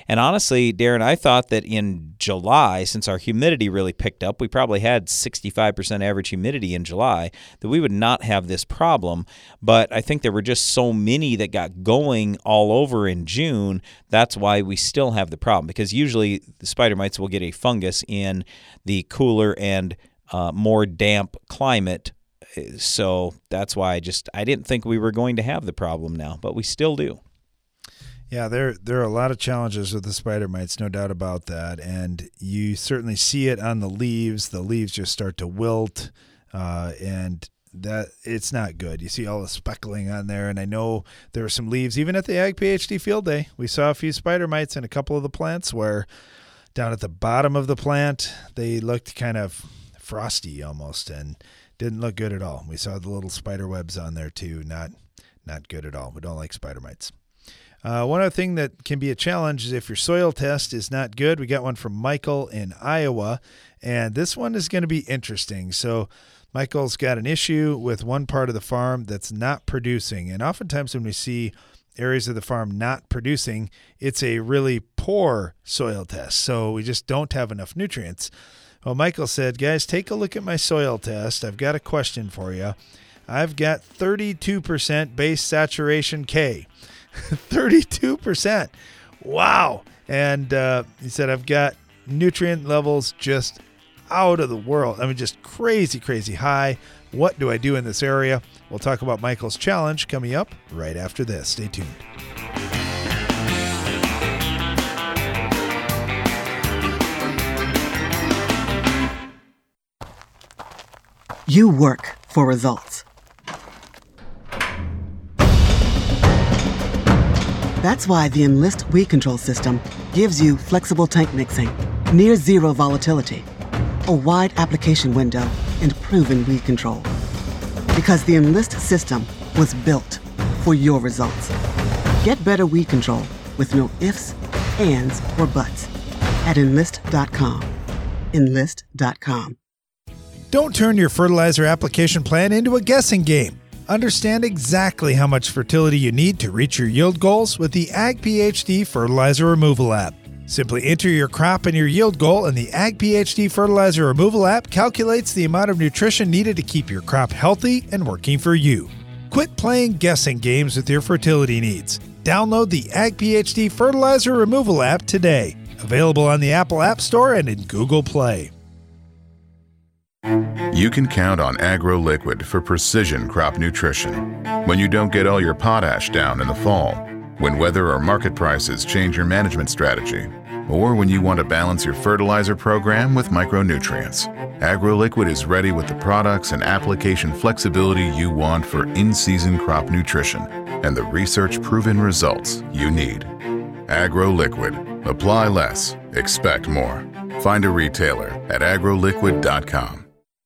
And honestly, Darren, I thought that in July, since our humidity really picked up, we probably had sixty-five percent average humidity in July, that we would not have this problem. But I think there were just so many that got going all over in June. That's why we still have the problem, because usually the spider mites will get a fungus in the cooler and uh, more damp climate. So that's why I just I didn't think we were going to have the problem now, but we still do. Yeah, there there are a lot of challenges with the spider mites, no doubt about that. And you certainly see it on the leaves. The leaves just start to wilt, uh, and that it's not good. You see all the speckling on there, and I know there were some leaves. Even at the Ag PhD field day, we saw a few spider mites in a couple of the plants where down at the bottom of the plant, they looked kind of frosty almost and didn't look good at all. We saw the little spider webs on there too. Not not good at all. We don't like spider mites. Uh, one other thing that can be a challenge is if your soil test is not good. We got one from Michael in Iowa, and this one is going to be interesting. So Michael's got an issue with one part of the farm that's not producing. And oftentimes when we see areas of the farm not producing, it's a really poor soil test. So we just don't have enough nutrients. Well, Michael said, guys, take a look at my soil test. I've got a question for you. I've got thirty-two percent base saturation K. thirty-two percent. Wow. And uh, he said, I've got nutrient levels just out of the world. I mean, just crazy, crazy high. What do I do in this area? We'll talk about Michael's challenge coming up right after this. Stay tuned. You work for results. That's why the Enlist Weed Control System gives you flexible tank mixing, near zero volatility, a wide application window, and proven weed control. Because the Enlist system was built for your results. Get better weed control with no ifs, ands, or buts at enlist dot com. enlist dot com. Don't turn your fertilizer application plan into a guessing game. Understand exactly how much fertility you need to reach your yield goals with the Ag PhD Fertilizer Removal app. Simply enter your crop and your yield goal, and the Ag PhD Fertilizer Removal app calculates the amount of nutrition needed to keep your crop healthy and working for you. Quit playing guessing games with your fertility needs. Download the Ag PhD Fertilizer Removal app today. Available on the Apple App Store and in Google Play. You can count on AgroLiquid for precision crop nutrition. When you don't get all your potash down in the fall, when weather or market prices change your management strategy, or when you want to balance your fertilizer program with micronutrients, AgroLiquid is ready with the products and application flexibility you want for in-season crop nutrition and the research-proven results you need. AgroLiquid. Apply less. Expect more. Find a retailer at agroliquid dot com.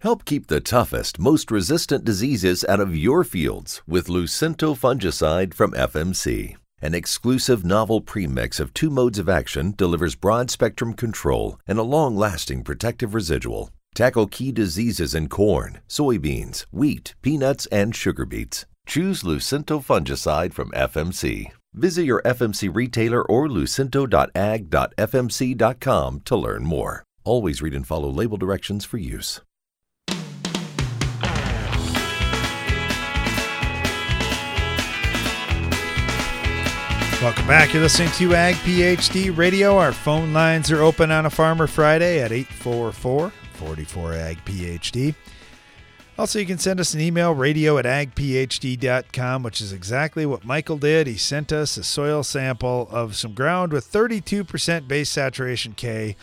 Help keep the toughest, most resistant diseases out of your fields with Lucento fungicide from F M C. An exclusive novel premix of two modes of action delivers broad-spectrum control and a long-lasting protective residual. Tackle key diseases in corn, soybeans, wheat, peanuts, and sugar beets. Choose Lucento fungicide from F M C. Visit your F M C retailer or lucento dot ag dot f m c dot com to learn more. Always read and follow label directions for use. Welcome back. You're listening to Ag PhD Radio. Our phone lines are open on a Farmer Friday at eight four four, four four, A G P H D. Also, you can send us an email, radio at ag p h d dot com, which is exactly what Michael did. He sent us a soil sample of some ground with thirty-two percent base saturation K.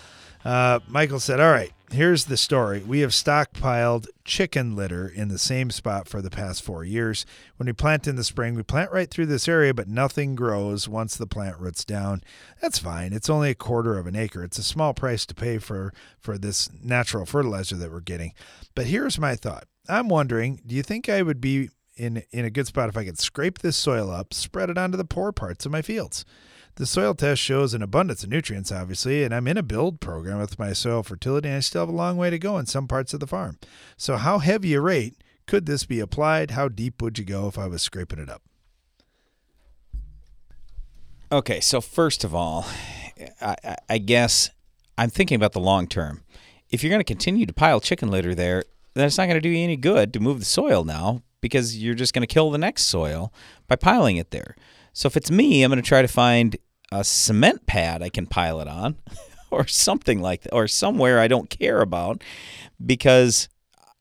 Uh, Michael said, all right, here's the story. We have stockpiled chicken litter in the same spot for the past four years. When we plant in the spring, we plant right through this area, but nothing grows once the plant roots down. That's fine. It's only a quarter of an acre. It's a small price to pay for, for this natural fertilizer that we're getting. But here's my thought. I'm wondering, do you think I would be in in a good spot if I could scrape this soil up, spread it onto the poor parts of my fields? The soil test shows an abundance of nutrients, obviously, and I'm in a build program with my soil fertility, and I still have a long way to go in some parts of the farm. So how heavy a rate could this be applied? How deep would you go if I was scraping it up? Okay, so first of all, I, I guess I'm thinking about the long term. If you're going to continue to pile chicken litter there, then it's not going to do you any good to move the soil now, because you're just going to kill the next soil by piling it there. So if it's me, I'm going to try to find a cement pad I can pile it on or something like that, or somewhere I don't care about, because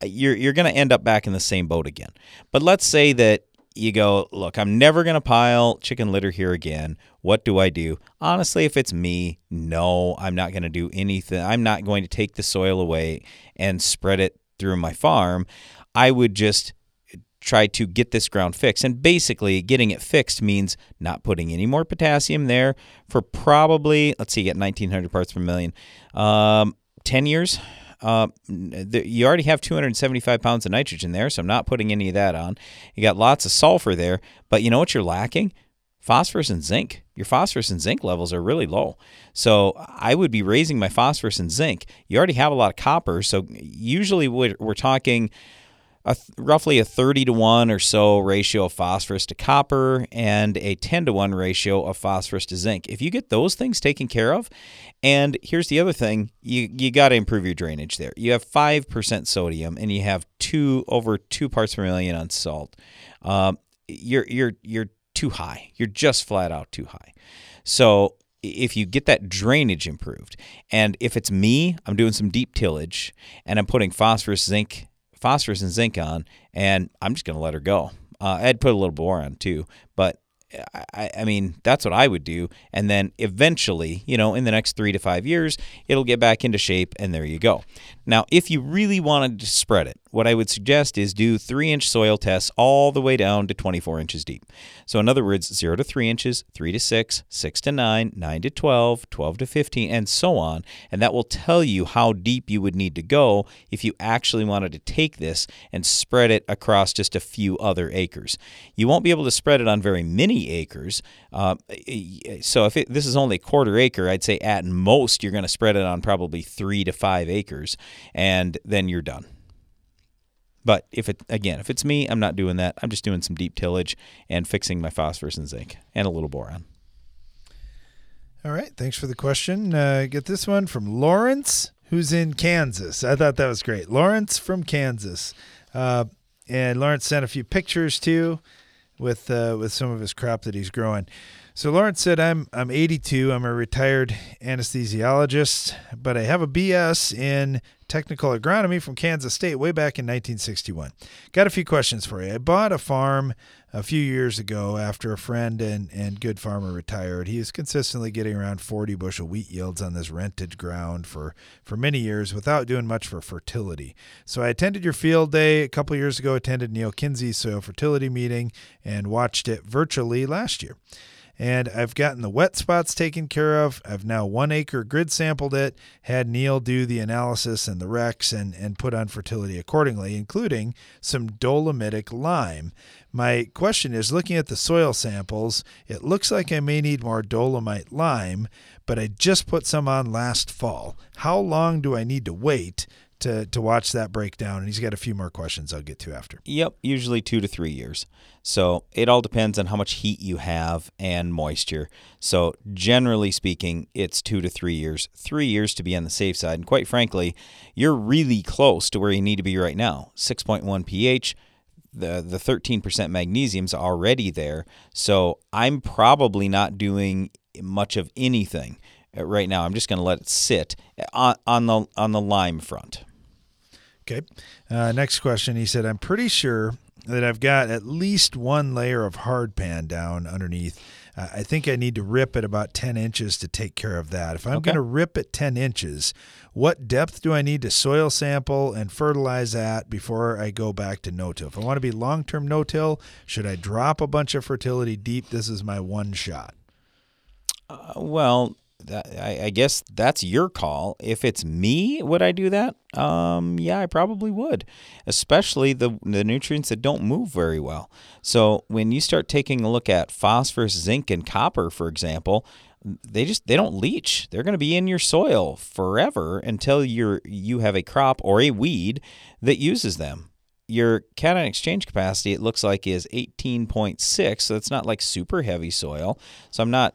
you're you're going to end up back in the same boat again. But let's say that you go, look, I'm never going to pile chicken litter here again. What do I do? Honestly, if it's me, no, I'm not going to do anything. I'm not going to take the soil away and spread it through my farm. I would just try to get this ground fixed. And basically getting it fixed means not putting any more potassium there for probably, let's see, you get nineteen hundred parts per million, um, ten years. Uh, the, you already have two hundred seventy-five pounds of nitrogen there, so I'm not putting any of that on. You got lots of sulfur there, but you know what you're lacking? Phosphorus and zinc. Your phosphorus and zinc levels are really low. So I would be raising my phosphorus and zinc. You already have a lot of copper, so usually we're, we're talking A th- roughly a thirty to one or so ratio of phosphorus to copper and a ten to one ratio of phosphorus to zinc. If you get those things taken care of, and here's the other thing, you you got to improve your drainage there. You have five percent sodium and you have two over two parts per million on salt. Um, you're you're you're too high. You're just flat out too high. So if you get that drainage improved, and if it's me, I'm doing some deep tillage and I'm putting phosphorus, zinc, phosphorus and zinc on, and I'm just going to let her go. Uh, I'd put a little more on too, but I, I mean, that's what I would do. And then eventually, you know, in the next three to five years, it'll get back into shape, and there you go. Now, if you really wanted to spread it, what I would suggest is do three-inch soil tests all the way down to twenty-four inches deep. So in other words, zero to three inches, three to six, six to nine, nine to twelve, twelve to fifteen, and so on. And that will tell you how deep you would need to go if you actually wanted to take this and spread it across just a few other acres. You won't be able to spread it on very many acres. Uh, so if it, this is only a quarter acre, I'd say at most you're going to spread it on probably three to five acres, and then you're done. But if it again, if it's me, I'm not doing that. I'm just doing some deep tillage and fixing my phosphorus and zinc and a little boron. All right. Thanks for the question. Uh, get this one from Lawrence, who's in Kansas. I thought that was great. Lawrence from Kansas. Uh, and Lawrence sent a few pictures too, with uh, with some of his crop that he's growing. So Lawrence said, I'm I'm eighty-two. I'm a retired anesthesiologist, but I have a B S in technical agronomy from Kansas State way back in nineteen sixty-one. Got a few questions for you. I bought a farm a few years ago after a friend and, and good farmer retired. He was consistently getting around forty bushel wheat yields on this rented ground for, for many years without doing much for fertility. So I attended your field day a couple years ago, attended Neil Kinsey's soil fertility meeting, and watched it virtually last year. And I've gotten the wet spots taken care of. I've now one acre grid sampled it, had Neil do the analysis and the recs, and, and put on fertility accordingly, including some dolomitic lime. My question is, looking at the soil samples, it looks like I may need more dolomite lime, but I just put some on last fall. How long do I need to wait to to watch that breakdown? And he's got a few more questions I'll get to after. Yep, usually two to three years. So it all depends on how much heat you have and moisture. So generally speaking, it's two to three years, three years to be on the safe side. And quite frankly, you're really close to where you need to be right now. six point one pH, the the thirteen percent magnesium's already there. So I'm probably not doing much of anything right now. I'm just going to let it sit on, on the on the lime front. Okay. Uh, next question. He said, I'm pretty sure that I've got at least one layer of hard pan down underneath. Uh, I think I need to rip it about ten inches to take care of that. If I'm okay. going to rip it ten inches, what depth do I need to soil sample and fertilize at before I go back to no-till? If I want to be long-term no-till, should I drop a bunch of fertility deep? This is my one shot. Uh, well, that, I, I guess that's your call. If it's me, would I do that? Um, yeah, I probably would, especially the the nutrients that don't move very well. So when you start taking a look at phosphorus, zinc, and copper, for example, they just they don't leach. They're going to be in your soil forever until you're you have a crop or a weed that uses them. Your cation exchange capacity, it looks like, is eighteen point six, so it's not like super heavy soil. So I'm not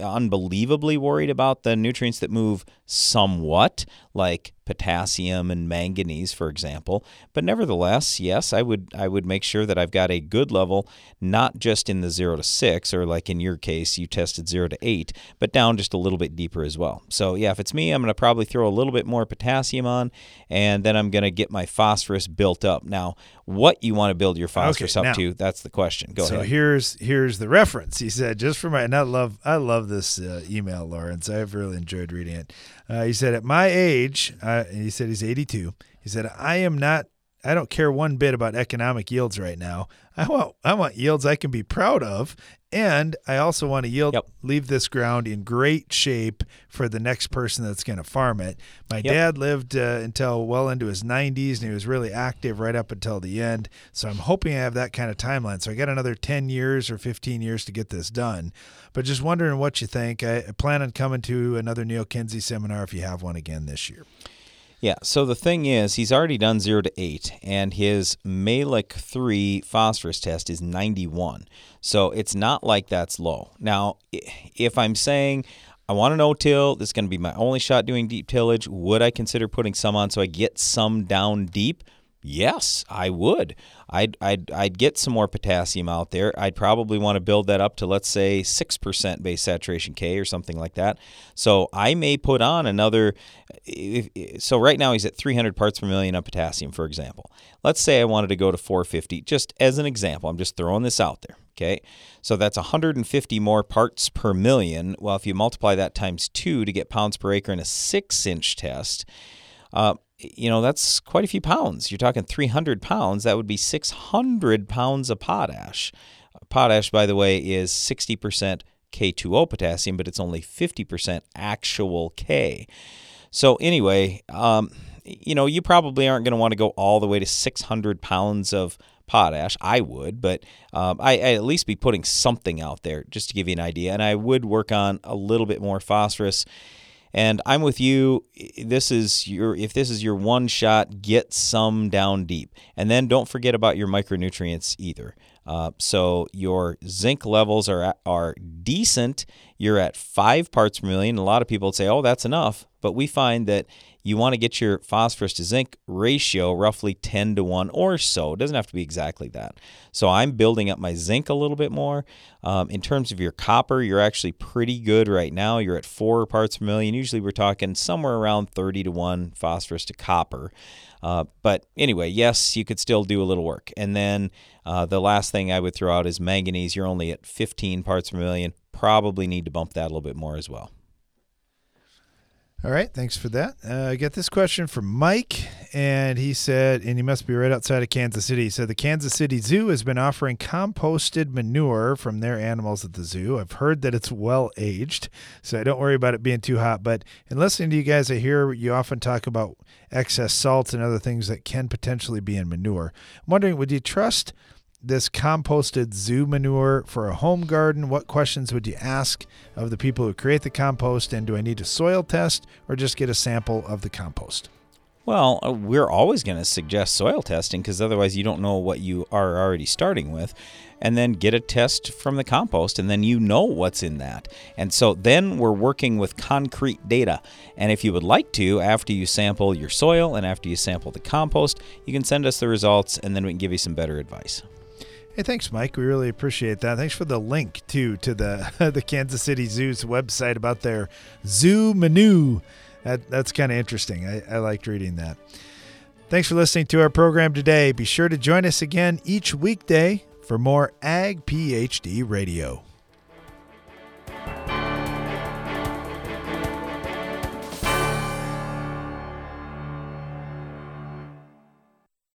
unbelievably worried about the nutrients that move somewhat, like potassium and manganese, for example. But nevertheless, yes, I would I would make sure that I've got a good level, not just in the zero to six, or like in your case, you tested zero to eight, but down just a little bit deeper as well. So yeah, if it's me, I'm going to probably throw a little bit more potassium on, and then I'm going to get my phosphorus built up. Now, what you want to build your phosphorus okay, up now, to, that's the question. Go so ahead. So here's here's the reference. He said, just for my, and I love, I love this uh, email, Lawrence. I've really enjoyed reading it. Uh, he said, at my age, I, he said he's eighty-two. He said, I am not, I don't care one bit about economic yields right now. I want, I want yields I can be proud of. And I also want to yield, yep. leave this ground in great shape for the next person that's going to farm it. My yep. dad lived uh, until well into his nineties, and he was really active right up until the end. So I'm hoping I have that kind of timeline. So I got another ten years or fifteen years to get this done. But just wondering what you think. I plan on coming to another Neil Kinsey seminar if you have one again this year. Yeah, so the thing is, he's already done zero to eight, and his Malic three phosphorus test is ninety-one. So it's not like that's low. Now, if I'm saying I want to no-till, this is going to be my only shot doing deep tillage, would I consider putting some on so I get some down deep? Yes, I would. I'd, I'd, I'd get some more potassium out there. I'd probably want to build that up to, let's say, six percent base saturation K or something like that. So I may put on another. So right now he's at three hundred parts per million of potassium, for example. Let's say I wanted to go to four fifty, just as an example. I'm just throwing this out there. Okay, so that's one hundred fifty more parts per million. Well, if you multiply that times two to get pounds per acre in a six-inch test, uh, you know, that's quite a few pounds. You're talking three hundred pounds. That would be six hundred pounds of potash. Potash, by the way, is sixty percent K two O potassium, but it's only fifty percent actual K. So anyway, um, you know, you probably aren't going to want to go all the way to six hundred pounds of potash. I would, but um, I, I'd at least be putting something out there just to give you an idea. And I would work on a little bit more phosphorus. And I'm with you. This is your if this is your one shot, get some down deep, and then don't forget about your micronutrients either. Uh, so your zinc levels are are decent. You're at five parts per million. A lot of people would say, "Oh, that's enough," but we find that you want to get your phosphorus to zinc ratio roughly ten to one or so. It doesn't have to be exactly that. So I'm building up my zinc a little bit more. Um, in terms of your copper, you're actually pretty good right now. You're at four parts per million. Usually we're talking somewhere around thirty to one phosphorus to copper. Uh, but anyway, yes, you could still do a little work. And then uh, the last thing I would throw out is manganese. You're only at fifteen parts per million. Probably need to bump that a little bit more as well. All right, thanks for that. Uh, I got this question from Mike, and he said, and he must be right outside of Kansas City. He said, the Kansas City Zoo has been offering composted manure from their animals at the zoo. I've heard that it's well aged, so I don't worry about it being too hot. But in listening to you guys, I hear you often talk about excess salts and other things that can potentially be in manure. I'm wondering, would you trust this composted zoo manure for a home garden? What questions would you ask of the people who create the compost? And do I need a soil test or just get a sample of the compost? Well, we're always going to suggest soil testing because otherwise you don't know what you are already starting with. And then get a test from the compost, and then you know what's in that. And so then we're working with concrete data. And if you would like to, after you sample your soil and after you sample the compost, you can send us the results, and then we can give you some better advice. Hey, thanks, Mike. We really appreciate that. Thanks for the link, too, to the the Kansas City Zoo's website about their zoo menu. That, that's kind of interesting. I, I liked reading that. Thanks for listening to our program today. Be sure to join us again each weekday for more Ag PhD Radio.